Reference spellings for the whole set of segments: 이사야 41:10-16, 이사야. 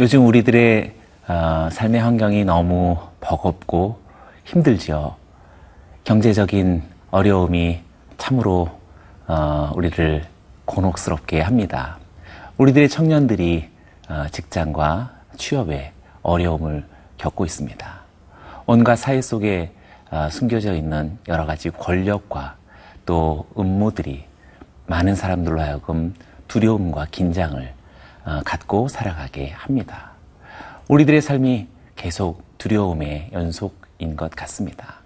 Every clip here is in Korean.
요즘 우리들의 삶의 환경이 너무 버겁고 힘들지요. 경제적인 어려움이 참으로 우리를 곤혹스럽게 합니다. 우리들의 청년들이 직장과 취업에 어려움을 겪고 있습니다. 온갖 사회 속에 숨겨져 있는 여러 가지 권력과 또 음모들이 많은 사람들로 하여금 두려움과 긴장을 갖고 살아가게 합니다. 우리들의 삶이 계속 두려움의 연속인 것 같습니다.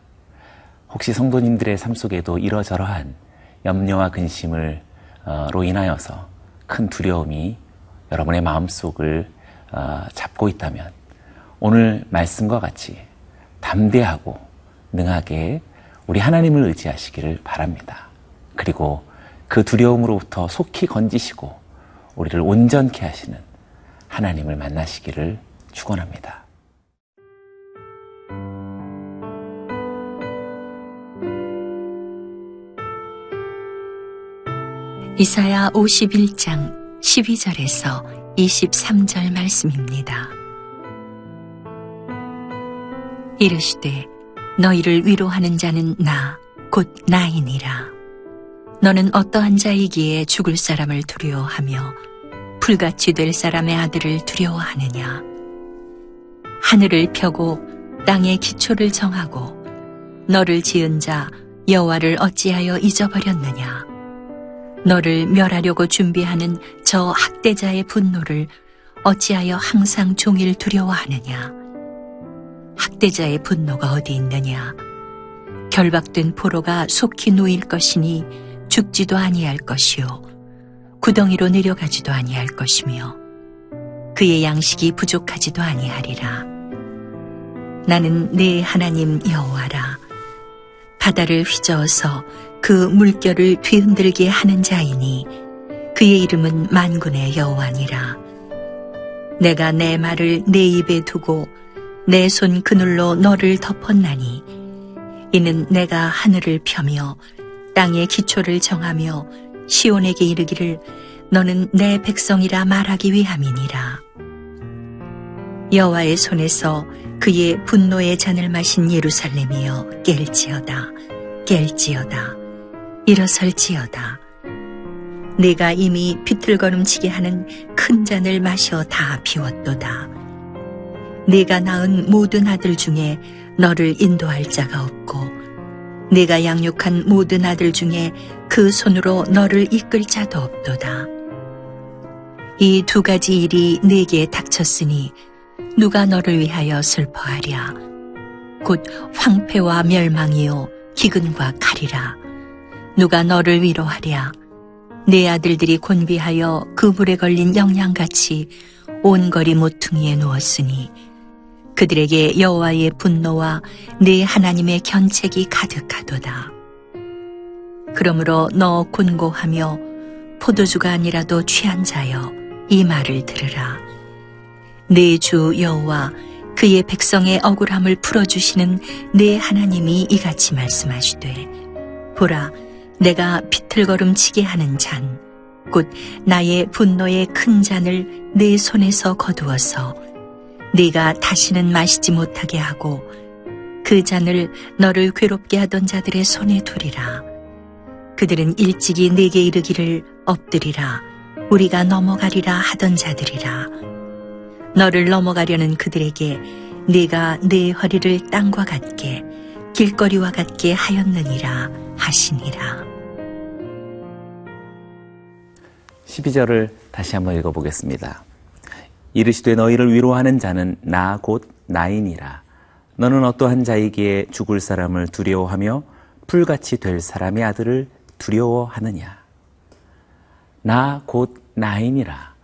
혹시 성도님들의 삶 속에도 이러저러한 염려와 근심을 로 인하여서 큰 두려움이 여러분의 마음속을 잡고 있다면 오늘 말씀과 같이 담대하고 능하게 우리 하나님을 의지하시기를 바랍니다. 그리고 그 두려움으로부터 속히 건지시고 우리를 온전케 하시는 하나님을 만나시기를 축원합니다. 이사야 51장 12절에서 23절 말씀입니다. 이르시되 너희를 위로하는 자는 나 곧 나이니라. 너는 어떠한 자이기에 죽을 사람을 두려워하며 불같이 될 사람의 아들을 두려워하느냐. 하늘을 펴고 땅의 기초를 정하고 너를 지은 자 여호와를 어찌하여 잊어버렸느냐. 너를 멸하려고 준비하는 저 학대자의 분노를 어찌하여 항상 종일 두려워하느냐. 학대자의 분노가 어디 있느냐. 결박된 포로가 속히 놓일 것이니 죽지도 아니할 것이요 구덩이로 내려가지도 아니할 것이며 그의 양식이 부족하지도 아니하리라. 나는 내 하나님 여호와라. 바다를 휘저어서 그 물결을 뒤흔들게 하는 자이니 그의 이름은 만군의 여호와니라. 내가 내 말을 내 입에 두고 내 손 그늘로 너를 덮었나니 이는 내가 하늘을 펴며 땅의 기초를 정하며 시온에게 이르기를 너는 내 백성이라 말하기 위함이니라. 여호와의 손에서 그의 분노의 잔을 마신 예루살렘이여 깰지어다 깰지어다 일어설지어다. 네가 이미 비틀거름치게 하는 큰 잔을 마셔 다 비웠도다. 네가 낳은 모든 아들 중에 너를 인도할 자가 없고 네가 양육한 모든 아들 중에 그 손으로 너를 이끌 자도 없도다. 이 두 가지 일이 네게 닥쳤으니 누가 너를 위하여 슬퍼하랴. 곧 황폐와 멸망이요 기근과 칼이라. 누가 너를 위로하랴. 네 아들들이 곤비하여 그 물에 걸린 영양같이 온거리 모퉁이에 누웠으니 그들에게 여호와의 분노와 네 하나님의 견책이 가득하도다. 그러므로 너 곤고하며 포도주가 아니라도 취한 자여 이 말을 들으라. 네 주 여호와 그의 백성의 억울함을 풀어주시는 네 하나님이 이같이 말씀하시되 보라 내가 비틀거름치게 하는 잔 곧 나의 분노의 큰 잔을 네 손에서 거두어서 네가 다시는 마시지 못하게 하고 그 잔을 너를 괴롭게 하던 자들의 손에 두리라. 그들은 일찍이 네게 이르기를 엎드리라 우리가 넘어가리라 하던 자들이라. 너를 넘어가려는 그들에게 네가 네 허리를 땅과 같게 길거리와 같게 하였느니라 하시니라. 12절을 다시 한번 읽어보겠습니다. 이르시되 너희를 위로하는 자는 나 곧 나이니라. 너는 어떠한 자이기에 죽을 사람을 두려워하며 풀같이 될 사람의 아들을 두려워하느냐. 나 곧 나이니라.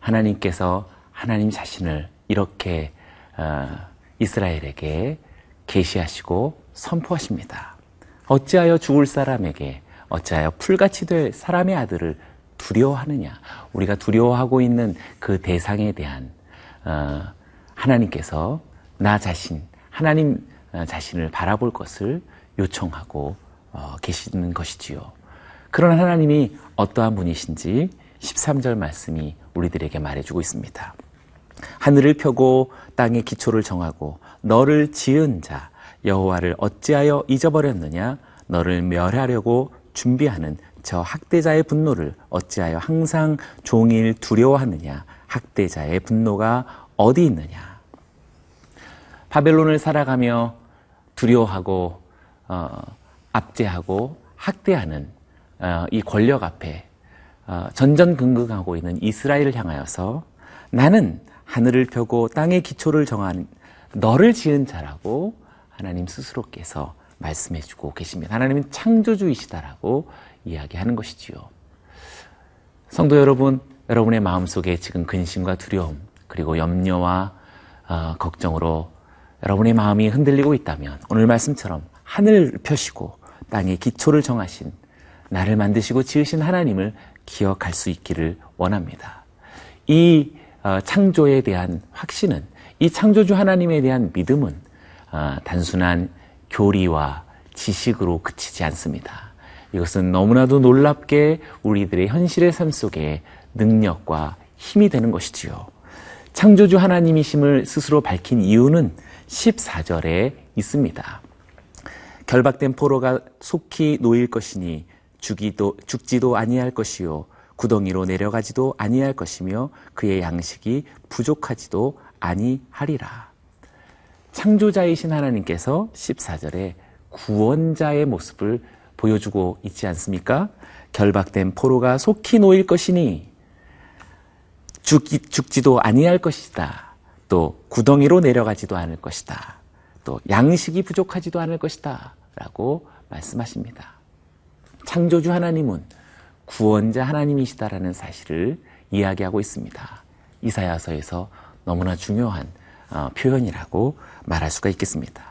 하나님께서 하나님 자신을 이렇게 이스라엘에게 계시하시고 선포하십니다. 어찌하여 죽을 사람에게 어찌하여 풀같이 될 사람의 아들을 두려워하느냐. 우리가 두려워하고 있는 그 대상에 대한 하나님께서 나 자신, 하나님 자신을 바라볼 것을 요청하고 계시는 것이지요. 그런 하나님이 어떠한 분이신지 13절 말씀이 우리들에게 말해주고 있습니다. 하늘을 펴고 땅의 기초를 정하고 너를 지은 자 여호와를 어찌하여 잊어버렸느냐. 너를 멸하려고 준비하는 저 학대자의 분노를 어찌하여 항상 종일 두려워하느냐. 학대자의 분노가 어디 있느냐. 바벨론을 살아가며 두려워하고 압제하고 학대하는 이 권력 앞에 전전긍긍하고 있는 이스라엘을 향하여서 나는 하늘을 펴고 땅의 기초를 정한 너를 지은 자라고 하나님 스스로께서 말씀해주고 계십니다. 하나님은 창조주이시다라고 이야기하는 것이지요. 성도 여러분, 여러분의 마음속에 지금 근심과 두려움 그리고 염려와 걱정으로 여러분의 마음이 흔들리고 있다면 오늘 말씀처럼 하늘을 펴시고 땅의 기초를 정하신 나를 만드시고 지으신 하나님을 기억할 수 있기를 원합니다. 이 창조에 대한 확신은, 이 창조주 하나님에 대한 믿음은 단순한 교리와 지식으로 그치지 않습니다. 이것은 너무나도 놀랍게 우리들의 현실의 삶 속에 능력과 힘이 되는 것이지요. 창조주 하나님이심을 스스로 밝힌 이유는 14절에 있습니다. 결박된 포로가 속히 놓일 것이니 죽지도 아니할 것이요 구덩이로 내려가지도 아니할 것이며 그의 양식이 부족하지도 아니하리라. 창조자이신 하나님께서 14절에 구원자의 모습을 보여주고 있지 않습니까? 결박된 포로가 속히 놓일 것이니 죽지도 아니할 것이다. 또 구덩이로 내려가지도 않을 것이다. 또 양식이 부족하지도 않을 것이다 라고 말씀하십니다. 창조주 하나님은 구원자 하나님이시다라는 사실을 이야기하고 있습니다. 이사야서에서 너무나 중요한 표현이라고 말할 수가 있겠습니다.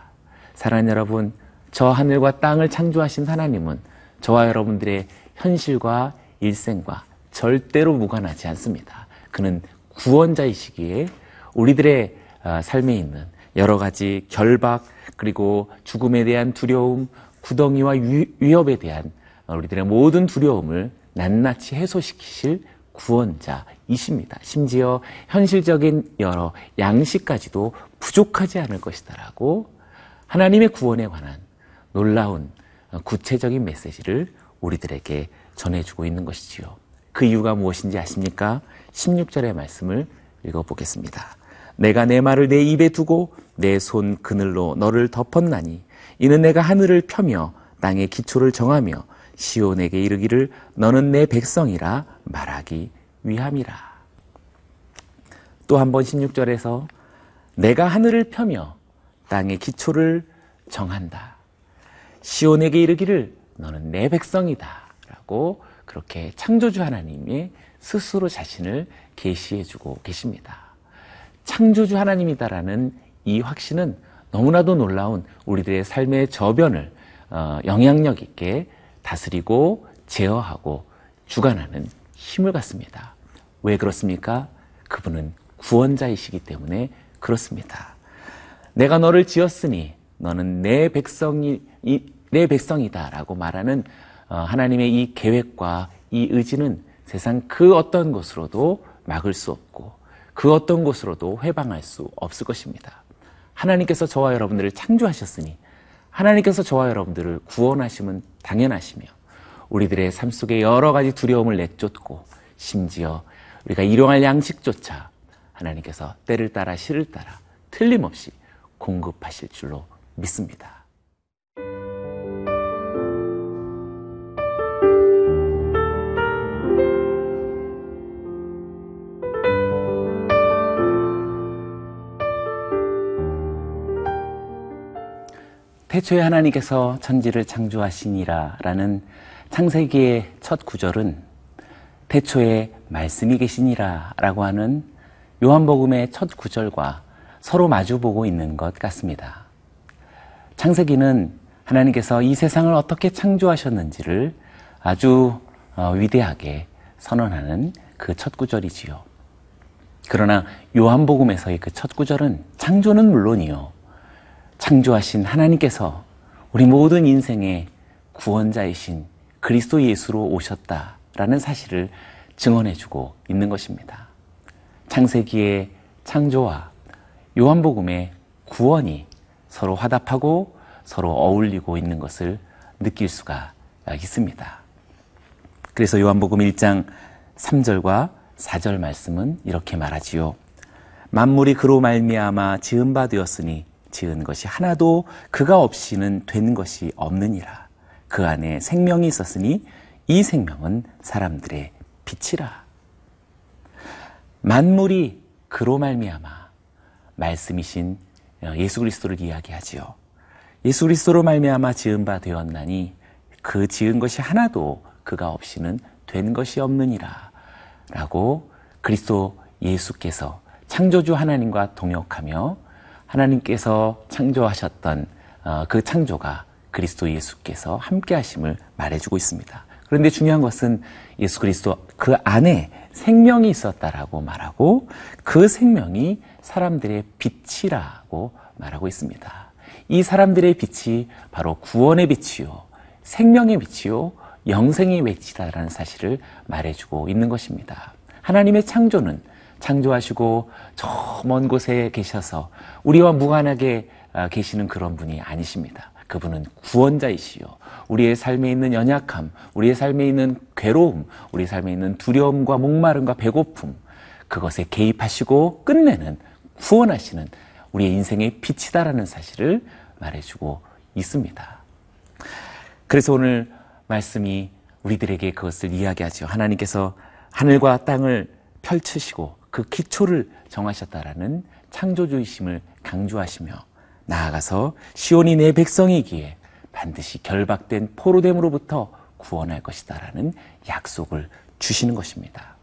사랑하는 여러분, 저 하늘과 땅을 창조하신 하나님은 저와 여러분들의 현실과 일생과 절대로 무관하지 않습니다. 그는 구원자이시기에 우리들의 삶에 있는 여러 가지 결박 그리고 죽음에 대한 두려움, 구덩이와 위협에 대한 우리들의 모든 두려움을 낱낱이 해소시키실 구원자이십니다. 심지어 현실적인 여러 양식까지도 부족하지 않을 것이다라고 하나님의 구원에 관한 놀라운 구체적인 메시지를 우리들에게 전해주고 있는 것이지요. 그 이유가 무엇인지 아십니까? 16절의 말씀을 읽어보겠습니다. 내가 내 말을 내 입에 두고 내 손 그늘로 너를 덮었나니 이는 내가 하늘을 펴며 땅의 기초를 정하며 시온에게 이르기를 너는 내 백성이라 말하기 위함이라. 또 한 번 16절에서 내가 하늘을 펴며 땅의 기초를 정한다. 시온에게 이르기를 너는 내 백성이다 라고 그렇게 창조주 하나님이 스스로 자신을 계시해주고 계십니다. 창조주 하나님이다라는 이 확신은 너무나도 놀라운 우리들의 삶의 저변을 영향력 있게 다스리고 제어하고 주관하는 힘을 갖습니다. 왜 그렇습니까? 그분은 구원자이시기 때문에 그렇습니다. 내가 너를 지었으니 너는 내 백성이다 라고 말하는 하나님의 이 계획과 이 의지는 세상 그 어떤 것으로도 막을 수 없고 그 어떤 것으로도 회방할 수 없을 것입니다. 하나님께서 저와 여러분들을 창조하셨으니 하나님께서 저와 여러분들을 구원하심은 당연하시며 우리들의 삶 속에 여러 가지 두려움을 내쫓고 심지어 우리가 일용할 양식조차 하나님께서 때를 따라 시를 따라 틀림없이 공급하실 줄로 믿습니다. 태초에 하나님께서 천지를 창조하시니라 라는 창세기의 첫 구절은 태초에 말씀이 계시니라 라고 하는 요한복음의 첫 구절과 서로 마주보고 있는 것 같습니다. 창세기는 하나님께서 이 세상을 어떻게 창조하셨는지를 아주 위대하게 선언하는 그 첫 구절이지요. 그러나 요한복음에서의 그 첫 구절은 창조는 물론이요, 창조하신 하나님께서 우리 모든 인생의 구원자이신 그리스도 예수로 오셨다라는 사실을 증언해주고 있는 것입니다. 창세기의 창조와 요한복음의 구원이 서로 화답하고 서로 어울리고 있는 것을 느낄 수가 있습니다. 그래서 요한복음 1장 3절과 4절 말씀은 이렇게 말하지요. 만물이 그로 말미암아 지은 바 되었으니 지은 것이 하나도 그가 없이는 된 것이 없느니라. 그 안에 생명이 있었으니 이 생명은 사람들의 빛이라. 만물이 그로 말미암아, 말씀이신 예수 그리스도를 이야기하지요. 예수 그리스도로 말미암아 지은 바 되었나니 그 지은 것이 하나도 그가 없이는 된 것이 없느니라 라고 그리스도 예수께서 창조주 하나님과 동역하며 하나님께서 창조하셨던 그 창조가 그리스도 예수께서 함께 하심을 말해주고 있습니다. 그런데 중요한 것은 예수 그리스도 그 안에 생명이 있었다라고 말하고 그 생명이 사람들의 빛이라고 말하고 있습니다. 이 사람들의 빛이 바로 구원의 빛이요, 생명의 빛이요, 영생의 빛이다라는 사실을 말해주고 있는 것입니다. 하나님의 창조는 창조하시고 저 먼 곳에 계셔서 우리와 무관하게 계시는 그런 분이 아니십니다. 그분은 구원자이시요, 우리의 삶에 있는 연약함, 우리의 삶에 있는 괴로움, 우리 삶에 있는 두려움과 목마름과 배고픔, 그것에 개입하시고 끝내는, 구원하시는 우리의 인생의 빛이다라는 사실을 말해주고 있습니다. 그래서 오늘 말씀이 우리들에게 그것을 이야기하죠. 하나님께서 하늘과 땅을 펼치시고 그 기초를 정하셨다라는 창조주의심을 강조하시며 나아가서 시온이 내 백성이기에 반드시 결박된 포로됨으로부터 구원할 것이다라는 약속을 주시는 것입니다.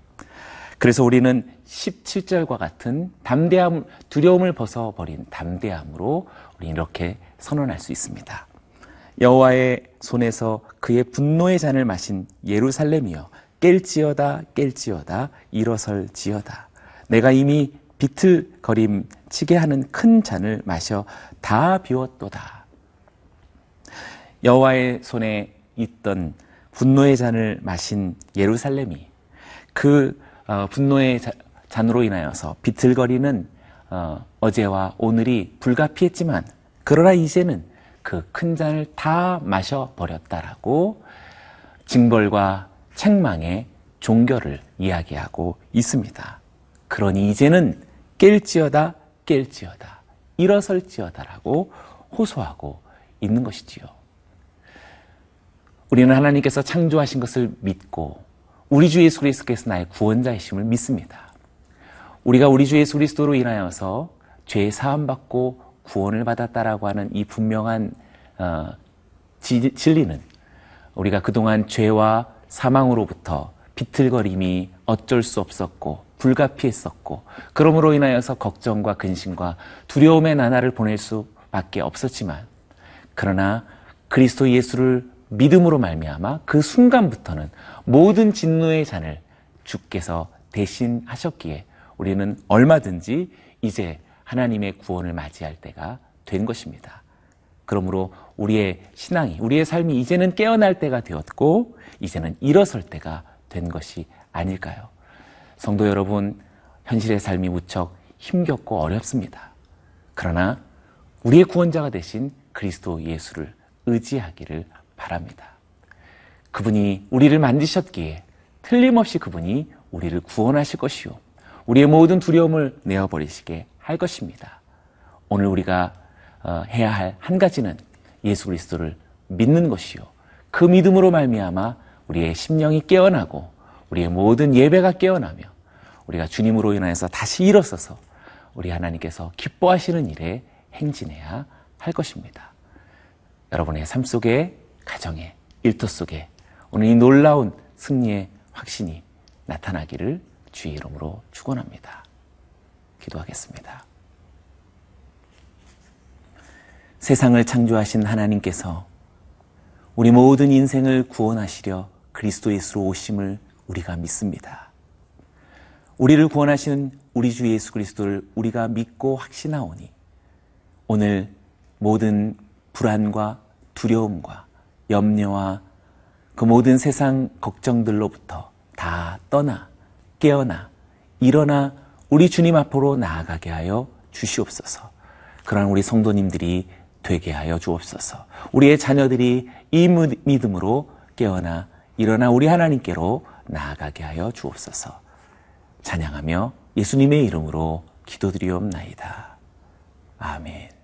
그래서 우리는 17절과 같은 담대함, 두려움을 벗어버린 담대함으로 우리는 이렇게 선언할 수 있습니다. 여호와의 손에서 그의 분노의 잔을 마신 예루살렘이여, 깰지어다 깰지어다 일어설지어다. 내가 이미 비틀거림 치게 하는 큰 잔을 마셔 다 비웠도다. 여호와의 손에 있던 분노의 잔을 마신 예루살렘이 그 분노의 잔으로 인하여서 비틀거리는 어제와 오늘이 불가피했지만, 그러나 이제는 그 큰 잔을 다 마셔버렸다라고 징벌과 책망의 종결을 이야기하고 있습니다. 그러니 이제는 깰지어다 깰지어다 일어설지어다라고 호소하고 있는 것이지요. 우리는 하나님께서 창조하신 것을 믿고 우리 주 예수 그리스도께서 나의 구원자이심을 믿습니다. 우리가 우리 주 예수 그리스도로 인하여서 죄 사함받고 구원을 받았다라고 하는 이 분명한 진리는 우리가 그동안 죄와 사망으로부터 비틀거림이 어쩔 수 없었고 불가피했었고 그러므로 인하여서 걱정과 근심과 두려움의 나날을 보낼 수밖에 없었지만, 그러나 그리스도 예수를 믿음으로 말미암아 그 순간부터는 모든 진노의 잔을 주께서 대신하셨기에 우리는 얼마든지 이제 하나님의 구원을 맞이할 때가 된 것입니다. 그러므로 우리의 신앙이, 우리의 삶이 이제는 깨어날 때가 되었고 이제는 일어설 때가 된 것이 아닐까요? 성도 여러분, 현실의 삶이 무척 힘겹고 어렵습니다. 그러나 우리의 구원자가 되신 그리스도 예수를 의지하기를 바랍니다. 그분이 우리를 만드셨기에 틀림없이 그분이 우리를 구원하실 것이요, 우리의 모든 두려움을 내어버리시게 할 것입니다. 오늘 우리가 해야 할 한 가지는 예수 그리스도를 믿는 것이요, 그 믿음으로 말미암아 우리의 심령이 깨어나고 우리의 모든 예배가 깨어나며 우리가 주님으로 인하여서 다시 일어서서 우리 하나님께서 기뻐하시는 일에 행진해야 할 것입니다. 여러분의 삶 속에, 가정에, 일터 속에 오늘 이 놀라운 승리의 확신이 나타나기를 주의 이름으로 축원합니다. 기도하겠습니다. 세상을 창조하신 하나님께서 우리 모든 인생을 구원하시려 그리스도 예수로 오심을 우리가 믿습니다. 우리를 구원하시는 우리 주 예수 그리스도를 우리가 믿고 확신하오니 오늘 모든 불안과 두려움과 염려와 그 모든 세상 걱정들로부터 다 떠나 깨어나 일어나 우리 주님 앞으로 나아가게 하여 주시옵소서. 그러한 우리 성도님들이 되게 하여 주옵소서. 우리의 자녀들이 이 믿음으로 깨어나 일어나 우리 하나님께로 나아가게 하여 주옵소서. 찬양하며 예수님의 이름으로 기도드리옵나이다. 아멘.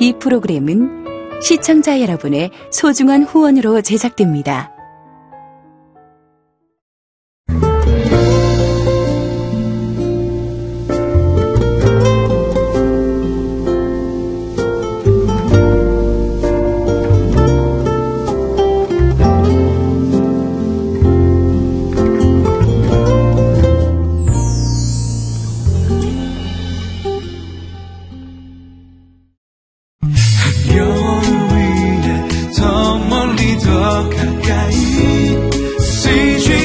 이 프로그램은 시청자 여러분의 소중한 후원으로 제작됩니다. 더 멀리 더 가까이 CGV